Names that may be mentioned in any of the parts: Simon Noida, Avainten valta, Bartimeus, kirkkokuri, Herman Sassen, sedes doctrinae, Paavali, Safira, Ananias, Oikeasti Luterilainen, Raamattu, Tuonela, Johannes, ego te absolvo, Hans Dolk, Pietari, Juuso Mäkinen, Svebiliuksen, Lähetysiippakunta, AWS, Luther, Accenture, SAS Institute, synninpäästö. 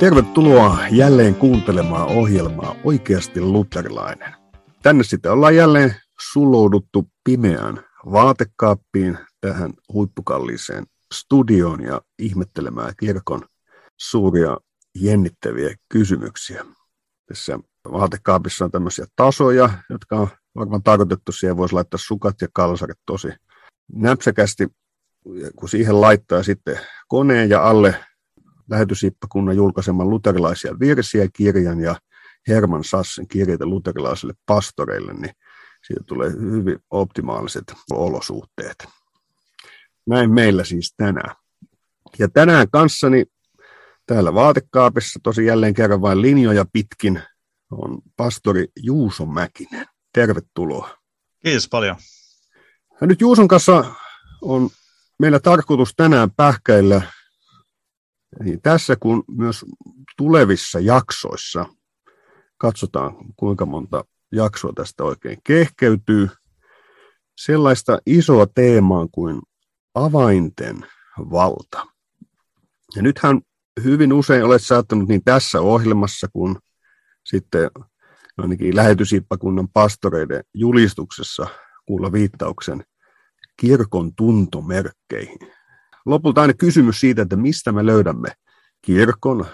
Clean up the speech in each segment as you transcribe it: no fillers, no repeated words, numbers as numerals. Tervetuloa jälleen kuuntelemaan ohjelmaa Oikeasti Luterilainen. Tänne sitten ollaan jälleen sulouduttu pimeään vaatekaappiin tähän huippukalliiseen studioon ja ihmettelemään kirkon suuria jännittäviä kysymyksiä. Tässä vaatekaapissa on tämmöisiä tasoja, jotka on varmaan tarkoitettu, siihen voisi laittaa sukat ja kalsarit tosi näpsäkästi, kun siihen laittaa sitten koneen ja alle Lähetysiippakunnan julkaiseman luterilaisia virsiä kirjan ja Herman Sassen kirjeitä luterilaisille pastoreille, niin siitä tulee hyvin optimaaliset olosuhteet. Näin meillä siis tänään. Ja tänään kanssani täällä vaatekaapissa, tosi jälleen kerran vain linjoja pitkin, on pastori Juuso Mäkinen. Tervetuloa. Kiitos paljon. Ja nyt Juuson kanssa on meillä tarkoitus tänään pähkäillä niin tässä kuin myös tulevissa jaksoissa. Katsotaan, kuinka monta jaksoa tästä oikein kehkeytyy. Sellaista isoa teemaa kuin avainten valta. Ja nythän hyvin usein olet saattanut niin tässä ohjelmassa kuin sitten ainakin Lähetysiippakunnan pastoreiden julistuksessa kuulla viittauksen kirkon tuntomerkkeihin. Lopulta aina kysymys siitä, että mistä me löydämme kirkon,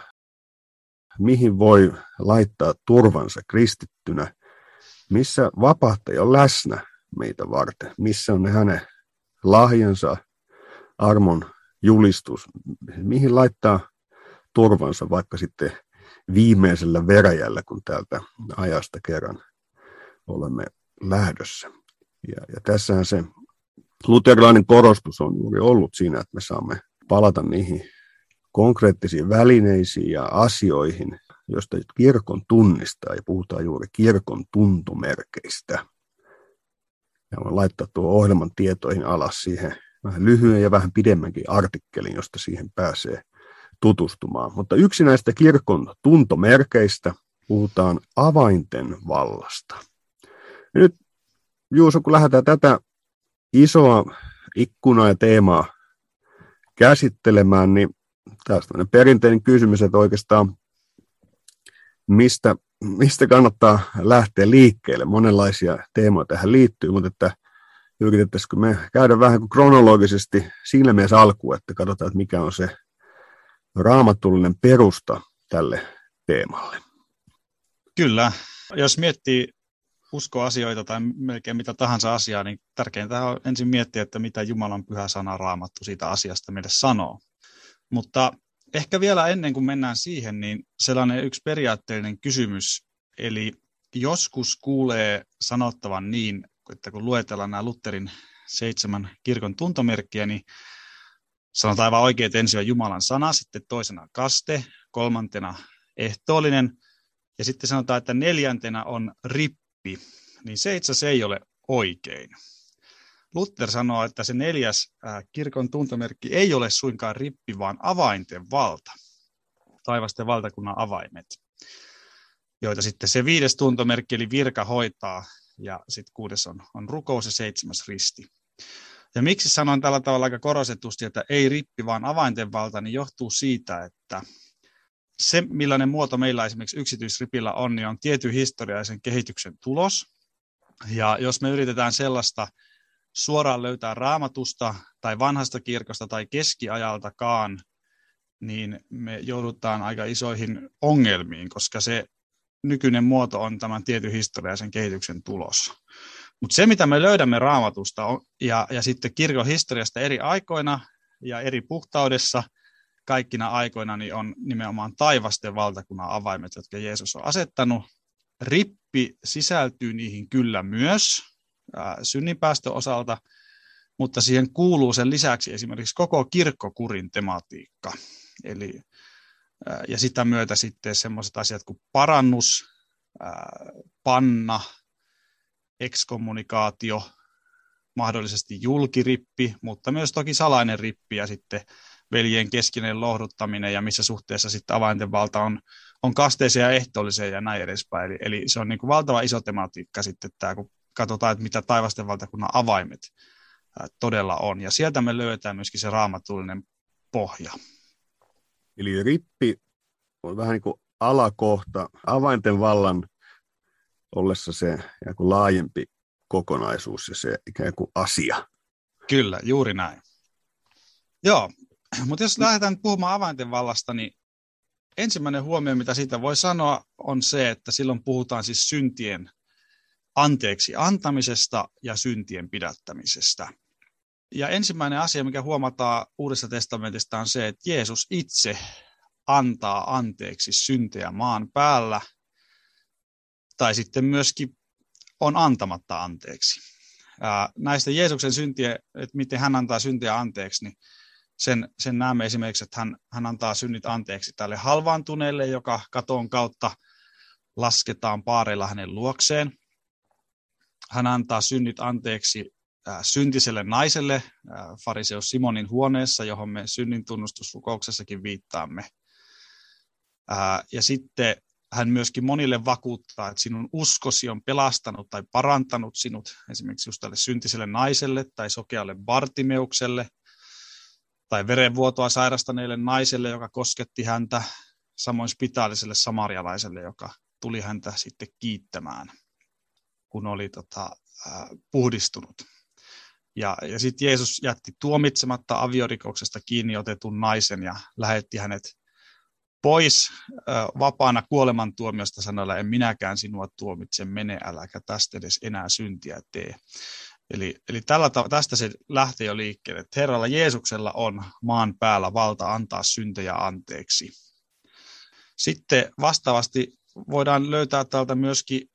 mihin voi laittaa turvansa kristittynä, missä vapahtaja on läsnä meitä varten, missä on hänen lahjansa, armon julistus, mihin laittaa turvansa vaikka sitten viimeisellä veräjällä, kun täältä ajasta kerran olemme lähdössä. Ja tässähän se luterilainen korostus on juuri ollut siinä, että me saamme palata niihin konkreettisiin välineisiin ja asioihin, joista kirkon tunnistaa, ja puhutaan juuri kirkon tuntomerkeistä. Ja voin laittaa tuo ohjelman tietoihin alas siihen vähän lyhyen ja vähän pidemmänkin artikkelin, josta siihen pääsee tutustumaan. Mutta yksi näistä kirkon tuntomerkeistä, puhutaan avainten vallasta. Ja nyt Juuso, kun lähdetään tätä isoa ikkunaa ja teemaa käsittelemään, niin taas tämmöinen perinteinen kysymys, että oikeastaan mistä kannattaa lähteä liikkeelle. Monenlaisia teemoja tähän liittyy, mutta että yritettäisikö me käydä vähän kuin kronologisesti siinä mielessä alkuun, että katsotaan, että mikä on se raamatullinen perusta tälle teemalle. Kyllä. Jos miettii uskoasioita tai melkein mitä tahansa asiaa, niin tärkeintä on ensin miettiä, että mitä Jumalan pyhä sana Raamattu siitä asiasta meille sanoo. Mutta ehkä vielä ennen kuin mennään siihen, niin sellainen yksi periaatteellinen kysymys, eli joskus kuulee sanottavan niin, että kun luetellaan nämä Lutherin 7 kirkon tuntomerkkiä, niin sanotaan aivan oikein, että ensin on Jumalan sana, sitten toisena kaste, kolmantena ehtoollinen ja sitten sanotaan, että neljäntenä on rippi, niin se itse asiassa ei ole oikein. Luther sanoo, että se 4. kirkon tuntomerkki ei ole suinkaan rippi, vaan avainten valta, taivasten valtakunnan avaimet, joita sitten se 5. tuntomerkki eli virka hoitaa ja sitten 6. on rukous ja 7. risti. Ja miksi sanon tällä tavalla aika korostetusti, että ei rippi, vaan avainten valta, niin johtuu siitä, että se, millainen muoto meillä esimerkiksi yksityisripillä on, niin on tietyn historiallisen kehityksen tulos. Ja jos me yritetään sellaista suoraan löytää Raamatusta tai vanhasta kirkosta tai keskiajaltakaan, niin me joudutaan aika isoihin ongelmiin, koska se nykyinen muoto on tämän tietyn historiallisen kehityksen tulos. Mutta se, mitä me löydämme Raamatusta ja sitten kirkon historiasta eri aikoina ja eri puhtaudessa kaikkina aikoina, niin on nimenomaan taivasten valtakunnan avaimet, jotka Jeesus on asettanut. Rippi sisältyy niihin kyllä myös synninpäästön osalta, mutta siihen kuuluu sen lisäksi esimerkiksi koko kirkkokurin tematiikka. Eli, ja sitä myötä sitten sellaiset asiat kuin parannus, panna, ekskommunikaatio, mahdollisesti julkirippi, mutta myös toki salainen rippi ja sitten veljen keskinen lohduttaminen ja missä suhteessa sitten avainten valta on kasteeseen ja ehtoolliseen ja näin edespäin. Eli se on niin kuin valtava iso tematiikka sitten tämä, kun katsotaan, että mitä taivasten valtakunnan avaimet todella on. Ja sieltä me löydetään myöskin se raamatullinen pohja. Eli rippi on vähän niin kuin alakohta avainten vallan ollessa se ikään kuin laajempi kokonaisuus ja se ikään kuin asia. Kyllä, juuri näin. Joo, mutta jos lähdetään puhumaan avainten vallasta, niin ensimmäinen huomio, mitä siitä voi sanoa, on se, että silloin puhutaan siis syntien anteeksi antamisesta ja syntien pidättämisestä. Ja ensimmäinen asia, mikä huomataan Uudessa testamentista, on se, että Jeesus itse antaa anteeksi syntejä maan päällä, tai sitten myöskin on antamatta anteeksi. Näistä Jeesuksen syntiä, että miten hän antaa syntejä anteeksi, niin sen näemme esimerkiksi, että hän antaa synnit anteeksi tälle halvaantuneelle, joka katon kautta lasketaan paareilla hänen luokseen. Hän antaa synnit anteeksi syntiselle naiselle fariseus Simonin huoneessa, johon me synnin tunnustuskokouksessakin viittaamme. Ja sitten hän myöskin monille vakuuttaa, että sinun uskosi on pelastanut tai parantanut sinut esimerkiksi just tälle syntiselle naiselle tai sokealle Bartimeukselle tai verenvuotoa sairastaneelle naiselle, joka kosketti häntä, samoin spitaaliselle samarialaiselle, joka tuli häntä sitten kiittämään, kun oli puhdistunut. Ja sitten Jeesus jätti tuomitsematta aviorikoksesta kiinni otetun naisen ja lähetti hänet pois vapaana kuolemantuomiosta sanoilla, en minäkään sinua tuomitse, mene äläkä tästä edes enää syntiä tee. Eli tästä se lähtee jo liikkeelle, että Herralla Jeesuksella on maan päällä valta antaa syntejä anteeksi. Sitten vastaavasti voidaan löytää täältä myöskin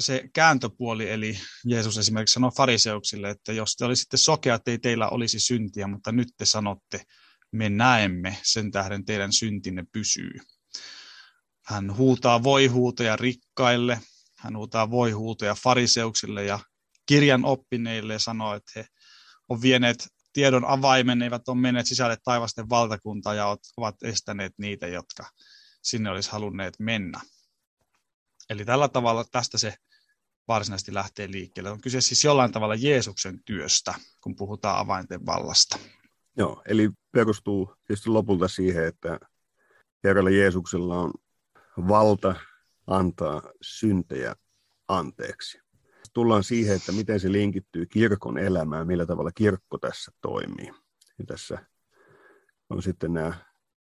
se kääntöpuoli, eli Jeesus esimerkiksi sanoi fariseuksille, että jos te olisitte sokeat, ei teillä olisi syntiä, mutta nyt te sanotte, me näemme, sen tähden teidän syntinne pysyy. Hän huutaa voihuutoja rikkaille, hän huutaa voihuutoja fariseuksille ja kirjan oppineille ja sanoo, että he ovat vieneet tiedon avaimen, eivät ole menneet sisälle taivasten valtakuntaa ja ovat estäneet niitä, jotka sinne olisi halunneet mennä. Eli tällä tavalla tästä se varsinaisesti lähtee liikkeelle. On kyse siis jollain tavalla Jeesuksen työstä, kun puhutaan avainten vallasta. Joo, eli perustuu tietysti lopulta siihen, että Herralla Jeesuksella on valta antaa syntejä anteeksi. Tullaan siihen, että miten se linkittyy kirkon elämään, millä tavalla kirkko tässä toimii. Ja tässä on sitten nämä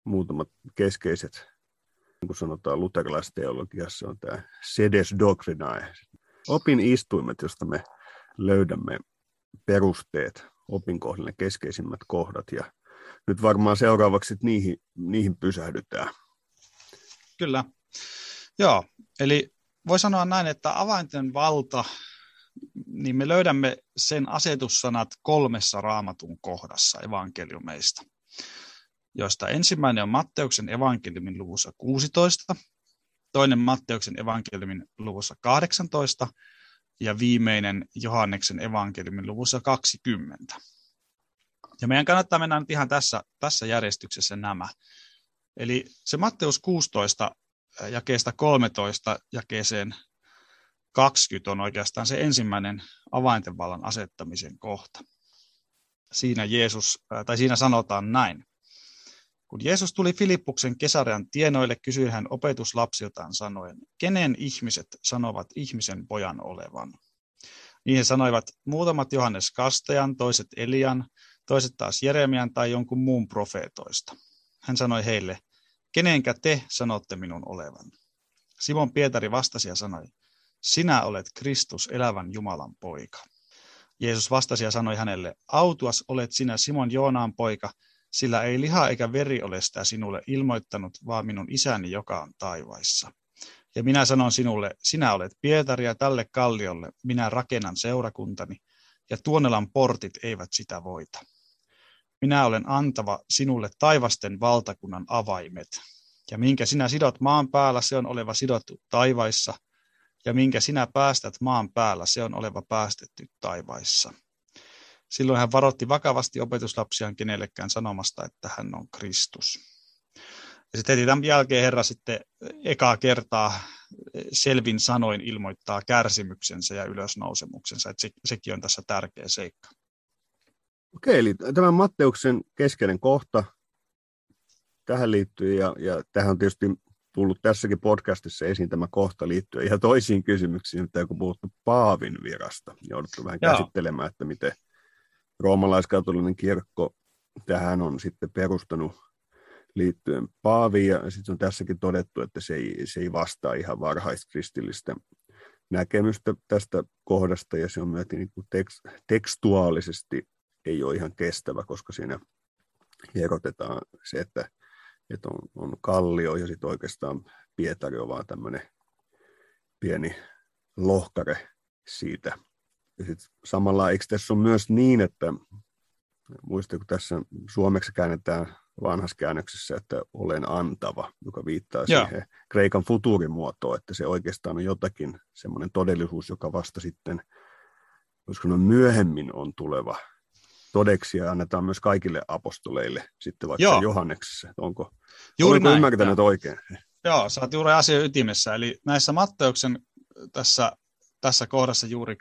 muutamat keskeiset, niin kuin sanotaan luterilaisteologiassa, on tämä sedes doctrinae. Opin istuimet, josta me löydämme perusteet, opinkohdille keskeisimmät kohdat. Ja nyt varmaan seuraavaksi niihin pysähdytään. Kyllä. Joo, eli voi sanoa näin, että avainten valta, niin me löydämme sen asetussanat 3 Raamatun kohdassa evankeliumeista, joista ensimmäinen on Matteuksen evankeliumin luvussa 16, toinen Matteuksen evankeliumin luvussa 18 ja viimeinen Johanneksen evankeliumin luvussa 20. Ja meidän kannattaa mennä nyt ihan tässä järjestyksessä nämä. Eli se Matteus 16 jakeesta 13 jakeeseen 20 on oikeastaan se ensimmäinen avaintenvallan asettamisen kohta. Siinä sanotaan näin. Kun Jeesus tuli Filippuksen Kesarean tienoille, kysyi hän opetuslapsiltaan sanoen, kenen ihmiset sanovat ihmisen pojan olevan? Niin he sanoivat, muutamat Johannes Kastajan, toiset Elian, toiset taas Jeremian tai jonkun muun profeetoista. Hän sanoi heille, kenenkä te sanotte minun olevan? Simon Pietari vastasi ja sanoi, sinä olet Kristus, elävän Jumalan poika. Jeesus vastasi ja sanoi hänelle, autuas olet sinä Simon Joonaan poika, sillä ei liha eikä veri ole sitä sinulle ilmoittanut, vaan minun isäni, joka on taivaissa. Ja minä sanon sinulle, sinä olet Pietari ja tälle kalliolle minä rakennan seurakuntani, ja Tuonelan portit eivät sitä voita. Minä olen antava sinulle taivasten valtakunnan avaimet, ja minkä sinä sidot maan päällä, se on oleva sidottu taivaissa, ja minkä sinä päästät maan päällä, se on oleva päästetty taivaissa. Silloin hän varoitti vakavasti opetuslapsiaan kenellekään sanomasta, että hän on Kristus. Ja sitten heti tämän jälkeen Herra sitten ekaa kertaa selvin sanoin ilmoittaa kärsimyksensä ja ylösnousemuksensa, että sekin on tässä tärkeä seikka. Okei, eli tämä Matteuksen keskeinen kohta tähän liittyen, ja tähän on tietysti tullut tässäkin podcastissa esiin tämä kohta liittyen ihan toisiin kysymyksiin, mitä kun puhuttu paavin virasta, jouduttu vähän käsittelemään, että miten roomalaiskatolinen kirkko tähän on sitten perustanut liittyen paaviin, ja sitten on tässäkin todettu, että se ei vastaa ihan varhaiskristillistä näkemystä tästä kohdasta, ja se on myöskin niin kuin tekstuaalisesti ei ole ihan kestävä, koska siinä erotetaan se, että on kallio, ja sitten oikeastaan Pietari on vaan tämmöinen pieni lohkare siitä. Ja sitten samalla, eikö tässä ole myös niin, että muista, kun tässä suomeksi käännetään vanhassa käännöksessä, että olen antava, joka viittaa siihen kreikan futurimuotoon, että se oikeastaan on jotakin semmoinen todellisuus, joka vasta sitten, koska myöhemmin on tuleva todeksi, ja annetaan myös kaikille apostoleille, sitten vaikka Johanneksessa. Onko ymmärtänyt oikein? Joo, sä oot juuri asian ytimessä. Eli näissä Matteuksen tässä kohdassa juuri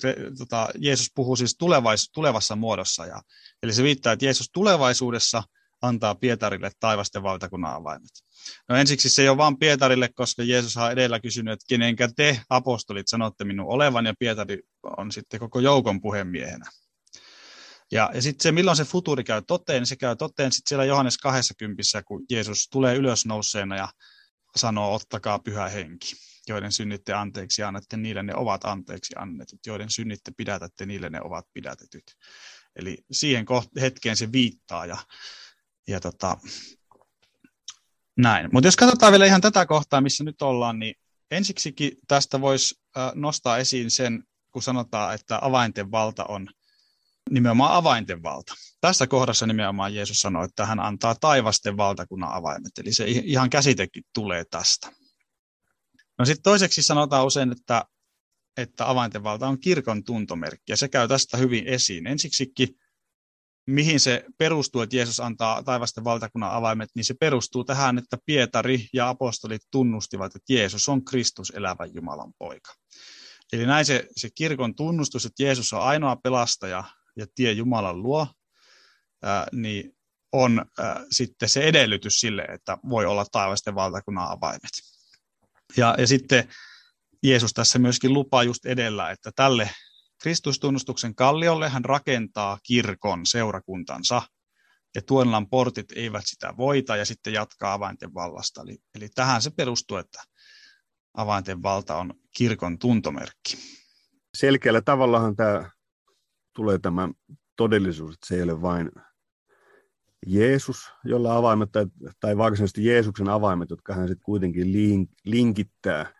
Jeesus puhuu siis tulevassa muodossa. Eli se viittaa, että Jeesus tulevaisuudessa antaa Pietarille taivasten valtakunnan avaimet. No ensiksi se ei ole vain Pietarille, koska Jeesus on edellä kysynyt, että kenenkä te apostolit sanotte minun olevan, ja Pietari on sitten koko joukon puhemiehenä. Ja sitten se, milloin se futuuri käy toteen, niin se käy toteen sitten siellä Johannes 20, kun Jeesus tulee ylösnouseena ja sanoo, ottakaa pyhä henki, joiden synnitte anteeksi annette, niille ne ovat anteeksi annetut, joiden synnitte pidätätte, niille ne ovat pidätetyt. Eli siihen hetkeen se viittaa ja näin. Mutta jos katsotaan vielä ihan tätä kohtaa, missä nyt ollaan, niin ensiksikin tästä voisi nostaa esiin sen, kun sanotaan, että avainten valta on nimenomaan avainten valta. Tässä kohdassa nimenomaan Jeesus sanoi, että hän antaa taivasten valtakunnan avaimet, eli se ihan käsitekin tulee tästä. No sitten toiseksi sanotaan usein, että avainten valta on kirkon tuntomerkki, ja se käy tästä hyvin esiin. Ensiksikin, mihin se perustuu, että Jeesus antaa taivasten valtakunnan avaimet, niin se perustuu tähän, että Pietari ja apostolit tunnustivat, että Jeesus on Kristus, elävä Jumalan poika. Eli näin se kirkon tunnustus, että Jeesus on ainoa pelastaja ja tie Jumalan luo, niin on sitten se edellytys sille, että voi olla taivasten valtakunnan avaimet. Ja sitten Jeesus tässä myöskin lupaa just edellä, että tälle Kristustunnustuksen kalliolle hän rakentaa kirkon seurakuntansa, ja tuonlan portit eivät sitä voita, ja sitten jatkaa avainten vallasta. Eli tähän se perustuu, että avainten valta on kirkon tuntomerkki. Selkeällä tavallahan tämä tulee tämä todellisuus, että se ei ole vain Jeesus, jolla avaimet, tai varsinaisesti Jeesuksen avaimet, jotka hän sitten kuitenkin linkittää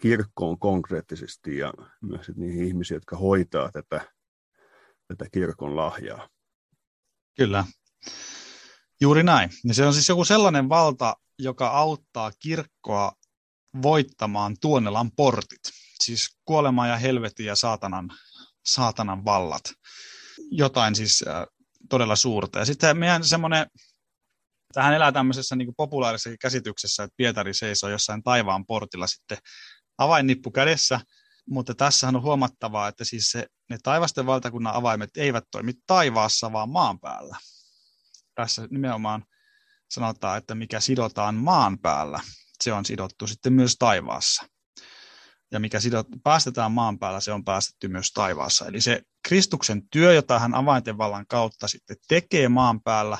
kirkkoon konkreettisesti, ja myös niihin ihmisiin, jotka hoitaa tätä kirkon lahjaa. Kyllä, juuri näin. Ja se on siis joku sellainen valta, joka auttaa kirkkoa voittamaan tuonelan portit, siis kuolema ja helveti ja saatanan vallat, jotain siis todella suurta. Ja sitten meidän semmoinen, tähän elää tämmöisessä niin kuin populaarisessa käsityksessä, että Pietari seisoo jossain taivaan portilla sitten avainnippu kädessä, mutta tässähän on huomattavaa, että siis ne taivasten valtakunnan avaimet eivät toimi taivaassa, vaan maan päällä. Tässä nimenomaan sanotaan, että mikä sidotaan maan päällä, se on sidottu sitten myös taivaassa. Ja mikä päästetään maan päällä, se on päästetty myös taivaassa. Eli se Kristuksen työ, jota hän avainten vallan kautta sitten tekee maan päällä,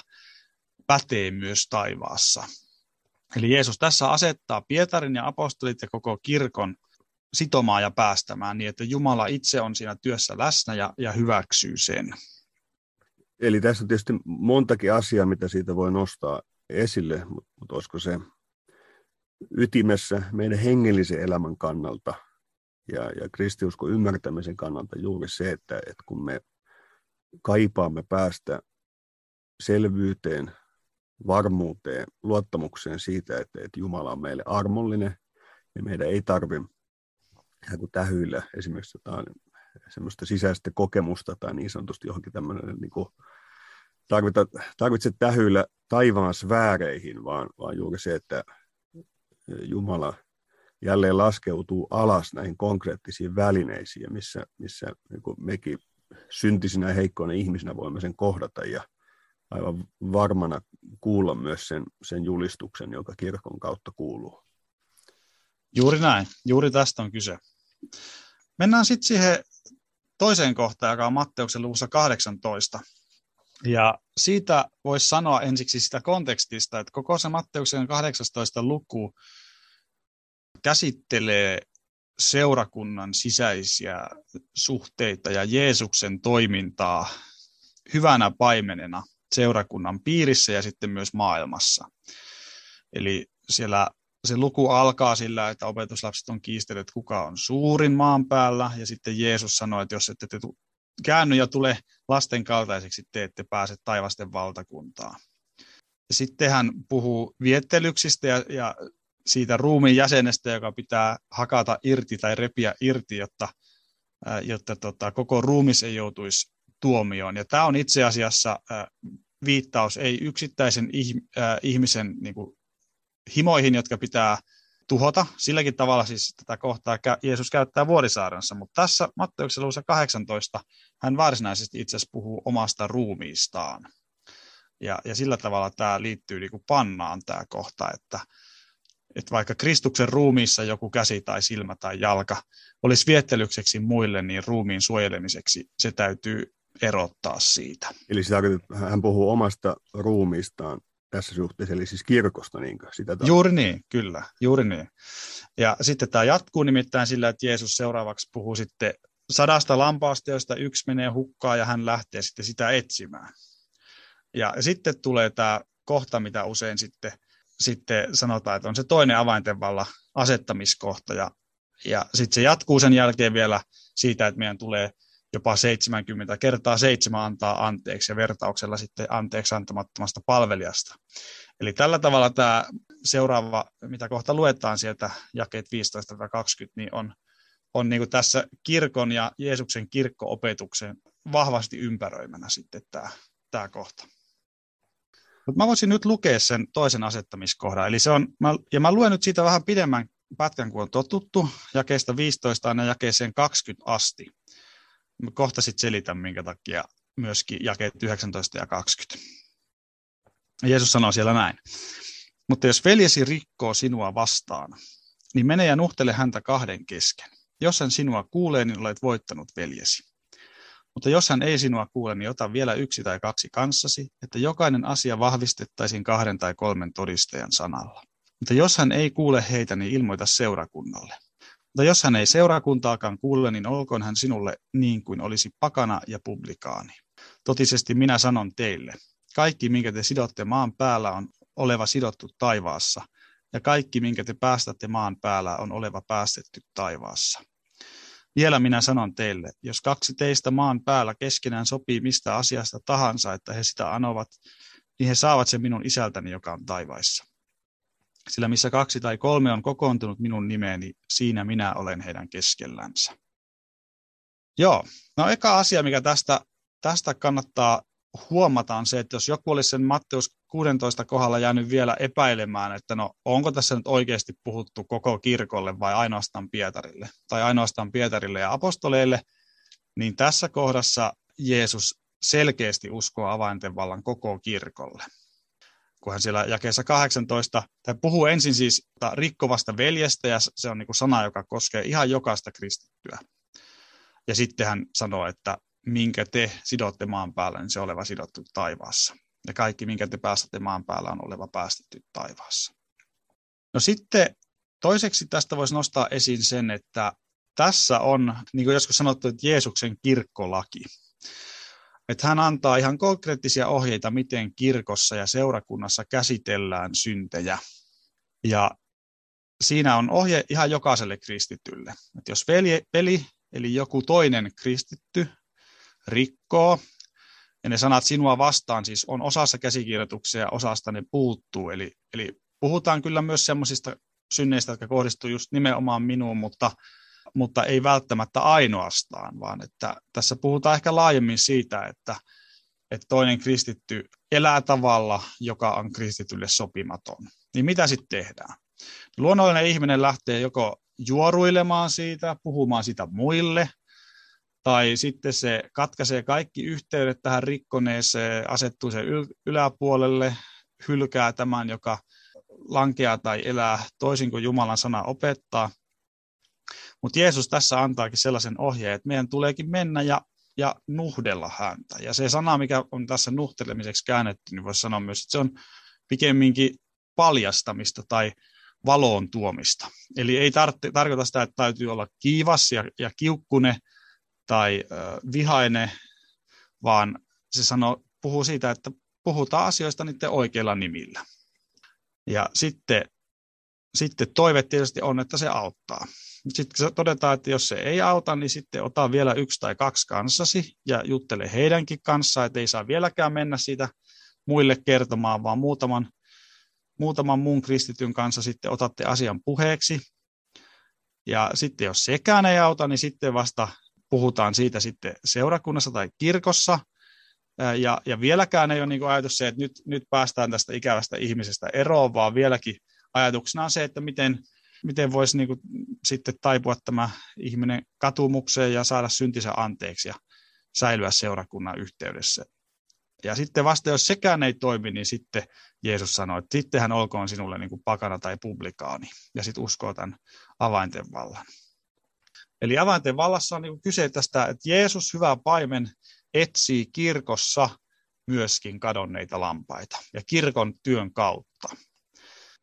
pätee myös taivaassa. Eli Jeesus tässä asettaa Pietarin ja apostolit ja koko kirkon sitomaan ja päästämään niin, että Jumala itse on siinä työssä läsnä ja hyväksyy sen. Eli tässä on tietysti montakin asiaa, mitä siitä voi nostaa esille, mutta olisiko se ytimessä meidän hengellisen elämän kannalta ja kristiuskon ymmärtämisen kannalta juuri se, että kun me kaipaamme päästä selvyyteen, varmuuteen, luottamukseen siitä, että Jumala on meille armollinen ja meidän ei tarvitse tähyillä esimerkiksi jotain semmoista sisäistä kokemusta tai niin sanotusti johonkin tämmöinen niin kuin tarvitse tähyillä taivaan sfääreihin, vaan juuri se, että Jumala jälleen laskeutuu alas näihin konkreettisiin välineisiin, missä mekin syntisinä ja heikkoina ihmisinä voimme sen kohdata ja aivan varmana kuulla myös sen julistuksen, joka kirkon kautta kuuluu. Juuri näin. Juuri tästä on kyse. Mennään sitten siihen toiseen kohtaan, joka on Matteuksen luvussa 18. Ja siitä voisi sanoa ensiksi sitä kontekstista, että koko se Matteuksen 18 luku käsittelee seurakunnan sisäisiä suhteita ja Jeesuksen toimintaa hyvänä paimenena seurakunnan piirissä ja sitten myös maailmassa. Eli siellä se luku alkaa sillä, että opetuslapset on kiistelleet, kuka on suurin maan päällä, ja sitten Jeesus sanoi, että jos ette käänny ja tule lasten kaltaiseksi, te ette pääse taivasten valtakuntaan. Sitten hän puhuu viettelyksistä ja siitä ruumiin jäsenestä, joka pitää hakata irti tai repiä irti, jotta koko ruumis ei joutuisi tuomioon. Ja tämä on itse asiassa viittaus ei yksittäisen ihmisen niin kuin himoihin, jotka pitää tuhota. Silläkin tavalla siis tätä kohtaa Jeesus käyttää Vuorisaarnassa, mutta tässä Matteuksen luvussa 18 hän varsinaisesti itse asiassa puhuu omasta ruumiistaan. Ja sillä tavalla tämä liittyy niin kuin pannaan tämä kohta, että vaikka Kristuksen ruumiissa joku käsi tai silmä tai jalka olisi viettelykseksi muille, niin ruumiin suojelemiseksi se täytyy erottaa siitä. Eli sitä, hän puhuu omasta ruumiistaan tässä suhteessa, eli siis kirkosta. Niinkö? Juuri niin, kyllä, juuri niin. Ja sitten tämä jatkuu nimittäin sillä, että Jeesus seuraavaksi puhuu sitten 100 lampaasta, joista yksi menee hukkaan ja hän lähtee sitten sitä etsimään. Ja sitten tulee tämä kohta, mitä usein sitten sanotaan, että on se toinen avainten vallan asettamiskohta. Ja sitten se jatkuu sen jälkeen vielä siitä, että meidän tulee jopa 70 kertaa 7 antaa anteeksi ja vertauksella sitten anteeksi antamattomasta palvelijasta. Eli tällä tavalla tämä seuraava, mitä kohta luetaan sieltä jakeet 15-20, niin on niin kuin tässä kirkon ja Jeesuksen kirkko-opetuksen vahvasti ympäröimänä sitten tämä kohta. Mutta mä voisin nyt lukea sen toisen asettamiskohdan. Eli se on, mä luen nyt siitä vähän pidemmän pätkän, kuin on totuttu, jakeesta 15 aina jakeeseen 20 asti. Mä kohta sitten selitän, minkä takia myöskin jakeet 19 ja 20. Jeesus sanoo siellä näin. Mutta jos veljesi rikkoo sinua vastaan, niin mene ja nuhtele häntä kahden kesken. Jos hän sinua kuulee, niin olet voittanut veljesi. Mutta jos hän ei sinua kuule, niin ota vielä 1 tai 2 kanssasi, että jokainen asia vahvistettaisiin 2 tai 3 todistajan sanalla. Mutta jos hän ei kuule heitä, niin ilmoita seurakunnalle. Mutta jos hän ei seurakuntaakaan kuule, niin olkoon hän sinulle niin kuin olisi pakana ja publikaani. Totisesti minä sanon teille, kaikki minkä te sidotte maan päällä on oleva sidottu taivaassa, ja kaikki minkä te päästätte maan päällä on oleva päästetty taivaassa. Vielä minä sanon teille, jos 2 teistä maan päällä keskenään sopii mistä asiasta tahansa, että he sitä anovat, niin he saavat sen minun isältäni, joka on taivaissa. Sillä missä 2 tai 3 on kokoontunut minun nimeeni, siinä minä olen heidän keskellänsä. Joo, no eka asia, mikä tästä kannattaa huomata on se, että jos joku olisi sen Matteus 16 kohdalla jäänyt vielä epäilemään, että no onko tässä nyt oikeasti puhuttu koko kirkolle vai ainoastaan Pietarille, tai ainoastaan Pietarille ja apostoleille, niin tässä kohdassa Jeesus selkeästi uskoo avainten vallan koko kirkolle. Kun hän siellä jakeessa 18, tai puhuu ensin siis rikkovasta veljestä, ja se on niin kuin sana, joka koskee ihan jokaista kristittyä. Ja sitten hän sanoo, että minkä te sidotte maan päällä, niin se oleva sidottu taivaassa. Ja kaikki, minkä te päästätte maan päällä, on oleva päästetty taivaassa. No sitten toiseksi tästä voisi nostaa esiin sen, että tässä on, niin kuin joskus sanottu, että Jeesuksen kirkkolaki. Että hän antaa ihan konkreettisia ohjeita, miten kirkossa ja seurakunnassa käsitellään syntejä. Ja siinä on ohje ihan jokaiselle kristitylle. Että jos veli, eli joku toinen kristitty, rikkoo, ja ne sanat sinua vastaan siis on osassa käsikirjoituksia ja osasta ne puuttuu. Eli puhutaan kyllä myös sellaisista synneistä, jotka kohdistuu just nimenomaan minuun, mutta ei välttämättä ainoastaan, vaan että tässä puhutaan ehkä laajemmin siitä, että toinen kristitty elää tavalla, joka on kristitylle sopimaton. Niin mitä sitten tehdään? Luonnollinen ihminen lähtee joko juoruilemaan siitä, puhumaan sitä muille, Tai sitten se katkaisee kaikki yhteydet tähän rikkoneeseen, asettuu sen yläpuolelle, hylkää tämän, joka lankeaa tai elää toisin kuin Jumalan sana opettaa. Mutta Jeesus tässä antaakin sellaisen ohjeen, että meidän tuleekin mennä ja nuhdella häntä. Ja se sana, mikä on tässä nuhtelemiseksi käännetty, niin voisi sanoa myös, että se on pikemminkin paljastamista tai valoon tuomista. Eli ei tarkoita sitä, että täytyy olla kiivas ja kiukkune tai vihainen, vaan se puhuu siitä, että puhutaan asioista niiden oikeilla nimillä. Ja sitten toive tietysti on, että se auttaa. Sitten todetaan, että jos se ei auta, niin sitten ota vielä yksi tai kaksi kanssasi ja juttele heidänkin kanssaan, että ei saa vieläkään mennä siitä muille kertomaan, vaan muutaman muun kristityn kanssa sitten otatte asian puheeksi. Ja sitten jos sekään ei auta, niin sitten vasta puhutaan siitä sitten seurakunnassa tai kirkossa. Ja vieläkään ei ole niin kuin ajatus se, että nyt päästään tästä ikävästä ihmisestä eroon, vaan vieläkin ajatuksena on se, että miten voisi niin kuin sitten taipua tämä ihminen katumukseen ja saada syntinsä anteeksi ja säilyä seurakunnan yhteydessä. Ja sitten vasta jos sekään ei toimi, niin sitten Jeesus sanoi, että sittenhän olkoon sinulle niin kuin pakana tai publikaani. Ja sitten uskoo tämän avainten vallan. Eli avainten vallassa on niin kuin kyse tästä, että Jeesus, hyvä paimen, etsii kirkossa myöskin kadonneita lampaita ja kirkon työn kautta.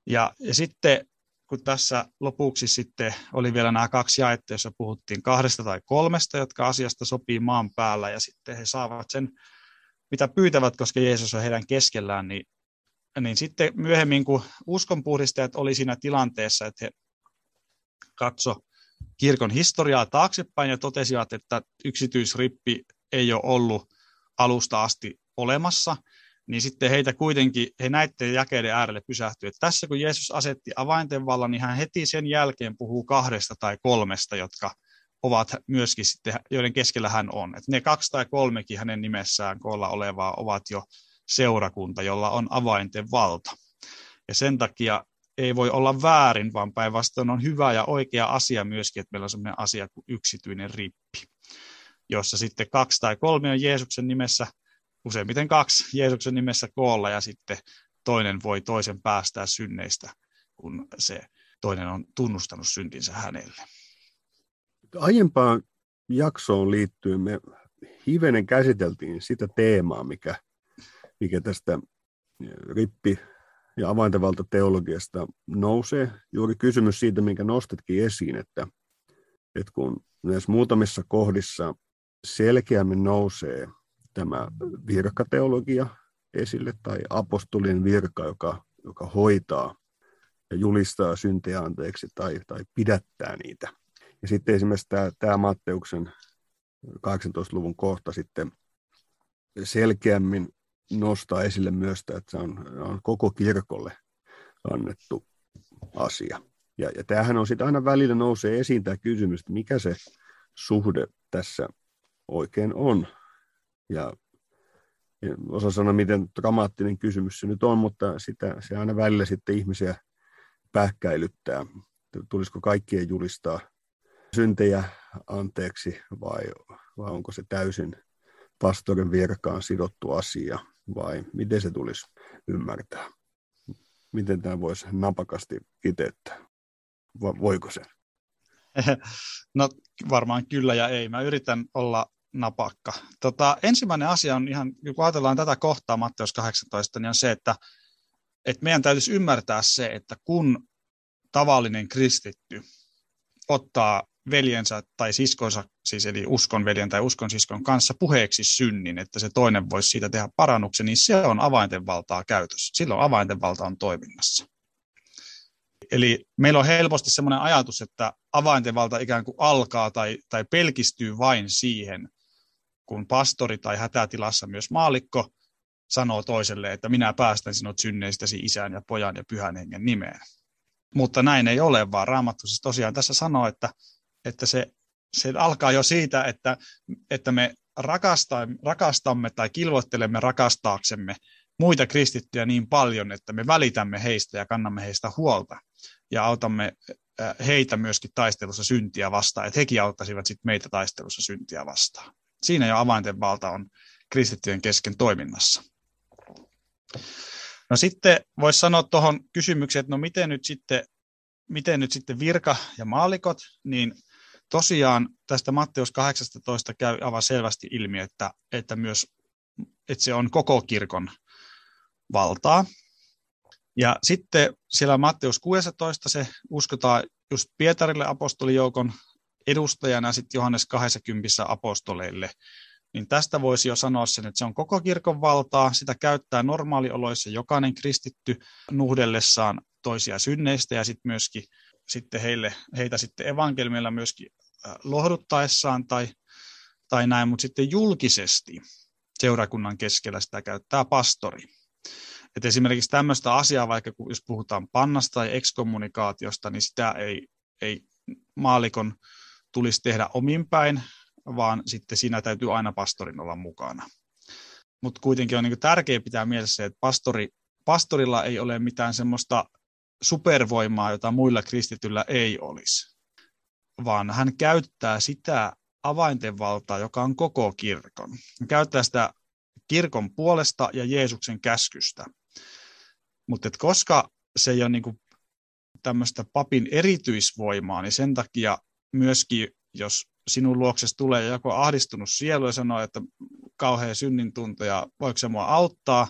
Ja sitten kun tässä lopuksi sitten oli vielä nämä kaksi jaetta, joissa puhuttiin 2 tai 3, jotka asiasta sopii maan päällä ja sitten he saavat sen, mitä pyytävät, koska Jeesus on heidän keskellään, niin sitten myöhemmin, kun uskonpuhdistajat oli siinä tilanteessa, että he katso kirkon historiaa taaksepäin ja totesivat, että yksityisrippi ei ole ollut alusta asti olemassa, niin sitten heitä kuitenkin, he näiden jakeiden äärelle pysähtyy. Että tässä kun Jeesus asetti avainten vallan, niin hän heti sen jälkeen puhuu 2 tai 3, jotka ovat myöskin sitten, joiden keskellä hän on. Että ne 2 tai 3 hänen nimessään koolla olevaa ovat jo seurakunta, jolla on avainten valta. Ja sen takia ei voi olla väärin, vaan päinvastoin on hyvä ja oikea asia myöskin, että meillä on sellainen asia kuin yksityinen rippi, jossa sitten 2 tai 3 on Jeesuksen nimessä, useimmiten 2 Jeesuksen nimessä koolla, ja sitten toinen voi toisen päästää synneistä, kun se toinen on tunnustanut syntinsä hänelle. Aiempaan jaksoon liittyen me hivenen käsiteltiin sitä teemaa, mikä tästä rippi- ja avaintenvaltateologiasta nousee. Juuri kysymys siitä, minkä nostetkin esiin, että kun näissä muutamissa kohdissa selkeämmin nousee tämä virkateologia esille tai apostolien virka, joka hoitaa ja julistaa syntejä anteeksi tai pidättää niitä. Ja sitten esimerkiksi tämä Matteuksen 18-luvun kohta sitten selkeämmin nostaa esille myös sitä, että se on koko kirkolle annettu asia. Ja tämähän on sitten aina välillä nousee esiin tämä kysymys, että mikä se suhde tässä oikein on. Ja en osaa sanoa, miten dramaattinen kysymys se nyt on, mutta se aina välillä sitten ihmisiä pähkäilyttää. Tulisiko kaikkien julistaa syntejä anteeksi vai onko se täysin pastorin virkaan sidottu asia vai miten se tulisi ymmärtää? Miten tämä voisi napakasti kiteyttää? Voiko se? No varmaan kyllä ja ei. Mä yritän olla napakka. Ensimmäinen asia on ihan, kun ajatellaan tätä kohtaa Matteus 18, niin on se, että meidän täytyisi ymmärtää se, että kun tavallinen kristitty ottaa veljensä tai siskonsa, siis eli uskon veljen tai uskon siskon kanssa puheeksi synnin, että se toinen voisi siitä tehdä parannuksen, niin se on avainten valtaa käytössä. Silloin avainten valta on toiminnassa. Eli meillä on helposti sellainen ajatus, että avainten valta ikään kuin alkaa tai pelkistyy vain siihen, kun pastori tai hätätilassa myös maallikko sanoo toiselle, että minä päästän sinut synneistäsi isän ja pojan ja pyhän hengen nimeen. Mutta näin ei ole, vaan Raamattu siis tosiaan tässä sanoo, että se alkaa jo siitä, että me rakastamme tai kilvoittelemme rakastaaksemme muita kristittyjä niin paljon, että me välitämme heistä ja kannamme heistä huolta ja autamme heitä myöskin taistelussa syntiä vastaan, että hekin auttaisivat sit meitä taistelussa syntiä vastaan. Siinä jo avainten valta on kristittyjen kesken toiminnassa. No sitten voisi sanoa tuohon kysymykseen, että no miten nyt sitten virka ja maallikot, niin tosiaan tästä Matteus 18 käy aivan selvästi ilmi, että se on koko kirkon valtaa. Ja sitten siellä Matteus 16 se uskotaan just Pietarille apostolijoukon edustajana, sitten Johannes 20 apostoleille. Niin tästä voisi jo sanoa sen, että se on koko kirkon valtaa, sitä käyttää normaalioloissa jokainen kristitty nuhdellessaan toisia synneistä ja sitten myöskin sitten heitä sitten evankelmilla myöskin lohduttaessaan tai näin, mutta sitten julkisesti seurakunnan keskellä sitä käyttää pastori. Et esimerkiksi tämmöistä asiaa, vaikka kun jos puhutaan pannasta tai ekskommunikaatiosta, niin sitä ei maallikon tulisi tehdä ominpäin, vaan sitten siinä täytyy aina pastorin olla mukana. Mutta kuitenkin on tärkeää pitää mielessä, että pastorilla ei ole mitään semmoista supervoimaa, jota muilla kristityillä ei olisi, vaan hän käyttää sitä avainten valtaa, joka on koko kirkon. Hän käyttää sitä kirkon puolesta ja Jeesuksen käskystä. Mutta koska se ei ole tämmöistä papin erityisvoimaa, niin sen takia myöskin, jos sinun luoksesi tulee joku ahdistunut sielu ja sanoo, että kauhea synnin tunto ja voiko se mua auttaa,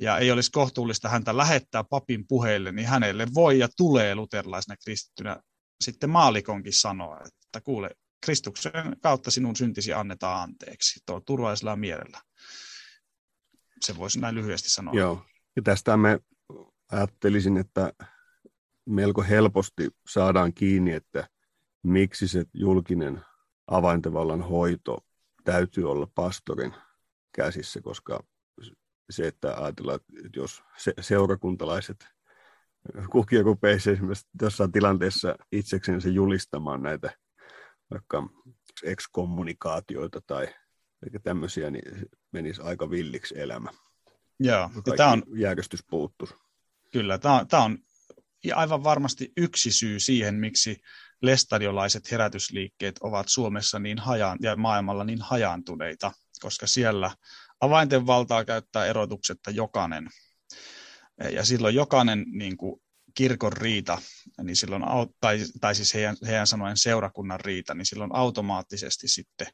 ja ei olisi kohtuullista häntä lähettää papin puheille, niin hänelle voi ja tulee luterilaisena kristittynä sitten maallikonkin sanoa, että kuule, Kristuksen kautta sinun syntisi annetaan anteeksi, tuo turvallisella mielellä. Se voisi näin lyhyesti sanoa. Joo, ja tästä me ajattelisin, että melko helposti saadaan kiinni, että miksi se julkinen avaintevallan hoito täytyy olla pastorin käsissä, koska se, että ajatellaan, että jos seurakuntalaiset kukin rupeisi esimerkiksi jossain tilanteessa itseksensä julistamaan näitä vaikka ekskommunikaatioita tai tämmöisiä, niin menisi aika villiksi elämä. Joo, ja tämä on järjestys puuttuisi. Kyllä, tämä on aivan varmasti yksi syy siihen, miksi lestadiolaiset herätysliikkeet ovat Suomessa ja maailmalla niin hajaantuneita, koska siellä avainten valtaa käyttää erotuksetta jokainen. Ja silloin jokainen kirkon riita, niin silloin, tai siis heidän sanoen seurakunnan riita, niin silloin automaattisesti sitten